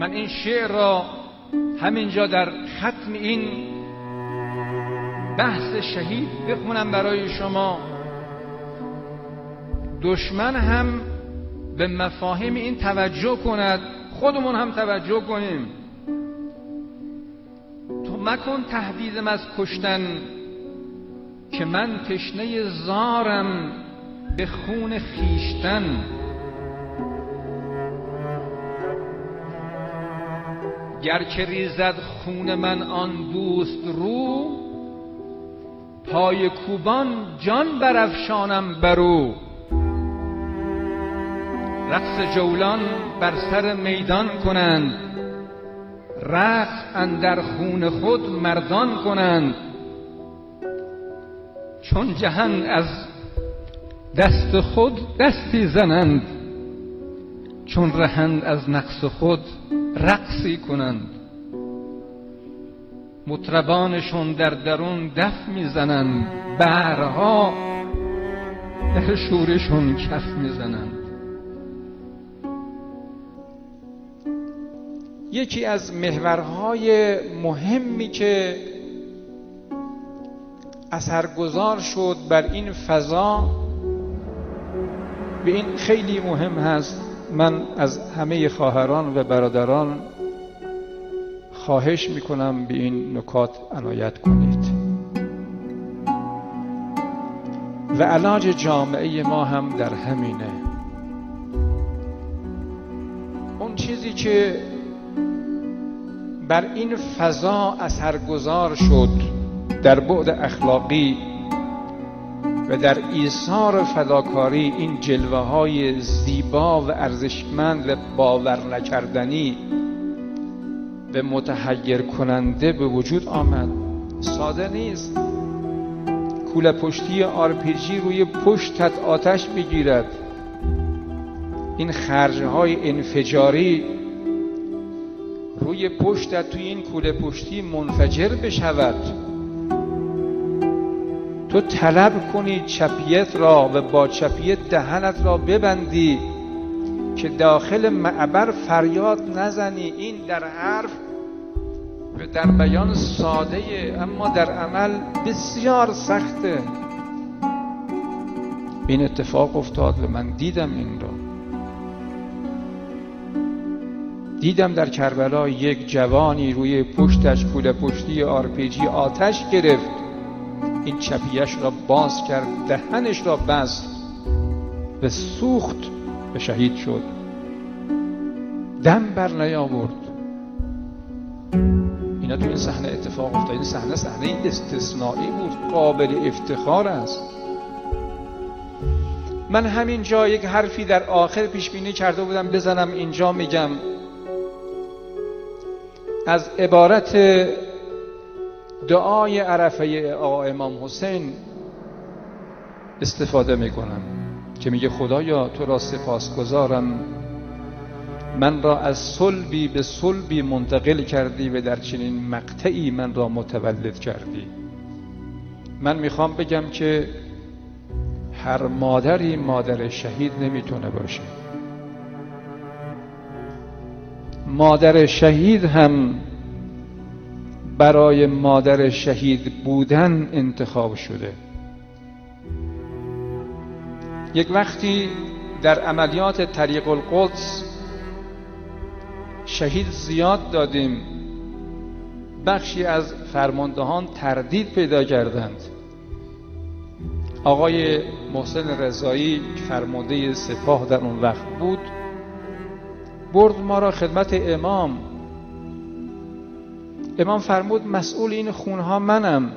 من این شعر را همینجا در ختم این بحث شهید بخونم برای شما. دشمن هم به مفاهیم این توجه کند، خودمون هم توجه کنیم. تو مکن تهدیدم از کشتن، که من تشنه زارم به خون خیشتن. گر که ریزد خون من آن دوست رو، پای کوبان جان برافشانم برو. رقص جولان بر سر میدان کنند، رقص اندر خون خود مردان کنند. چون جهان از دست خود دستی زنند، چون رهند از نقص خود رقصی کنند. مطربانشون در درون دف میزنند، بهرها در شورشون کف میزنند. یکی از محورهای مهمی که اثرگذار شد بر این فضا و این خیلی مهم هست، من از همه خواهران و برادران خواهش میکنم به این نکات عنایت کنید و علاج جامعه ما هم در همینه. اون چیزی که بر این فضا اثرگذار شد در بعد اخلاقی و در ایثار فداکاری، این جلوه های زیبا و ارزشمند و باور نکردنی و متحیر کننده به وجود آمد. ساده نیست کوله پشتی RPG روی پشتت آتش بگیرد. این خرجهای انفجاری روی پشتت توی این کوله پشتی منفجر بشود. تو طلب کنی چپیت را و با چپیت دهنت را ببندی که داخل معبر فریاد نزنی. این در حرف و در بیان ساده، اما در عمل بسیار سخته. این اتفاق افتاد و من دیدم این را. دیدم در کربلا یک جوانی روی پشتش کوله پشتی RPG آتش گرفت. این چپیش را باز کرد، دهنش را بست و سوخت و شهید شد. دم بر نیاورد. اینا تو این صحنه اتفاق افتاد. این صحنه استثنایی بود، قابل افتخار است. من همین جا یک حرفی در آخر پیش بینی کرده بودم بزنم، اینجا میگم. از عبارت دعای عرفه آقا امام حسین استفاده میکنم که میگه خدایا تو را سپاسگزارم، من را از صلبی به صلبی منتقل کردی و در چنین مقطعی من را متولد کردی. من میخوام بگم که هر مادری مادر شهید نمیتونه باشه. مادر شهید هم برای مادر شهید بودن انتخاب شده. یک وقتی در عملیات طریق القدس شهید زیاد دادیم، بخشی از فرماندهان تردید پیدا کردند. آقای محسن رضایی فرمانده سپاه در اون وقت بود، برد ما را خدمت امام. امام فرمود مسئول این خونها منم،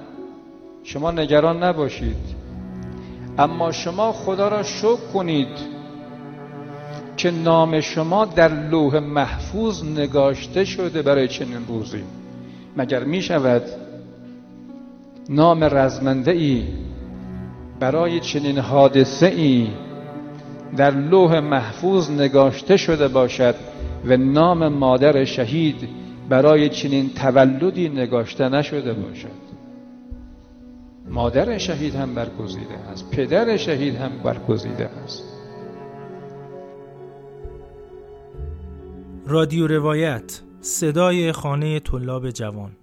شما نگران نباشید، اما شما خدا را شکر کنید که نام شما در لوح محفوظ نگاشته شده برای چنین روزی. مگر می شود نام رزمنده ای برای چنین حادثه ای در لوح محفوظ نگاشته شده باشد و نام مادر شهید برای چنین تولدی نگاشته نشده باشد؟ مادر شهید هم برگزیده است، پدر شهید هم برگزیده است. رادیو روایت، صدای خانه طلاب جوان.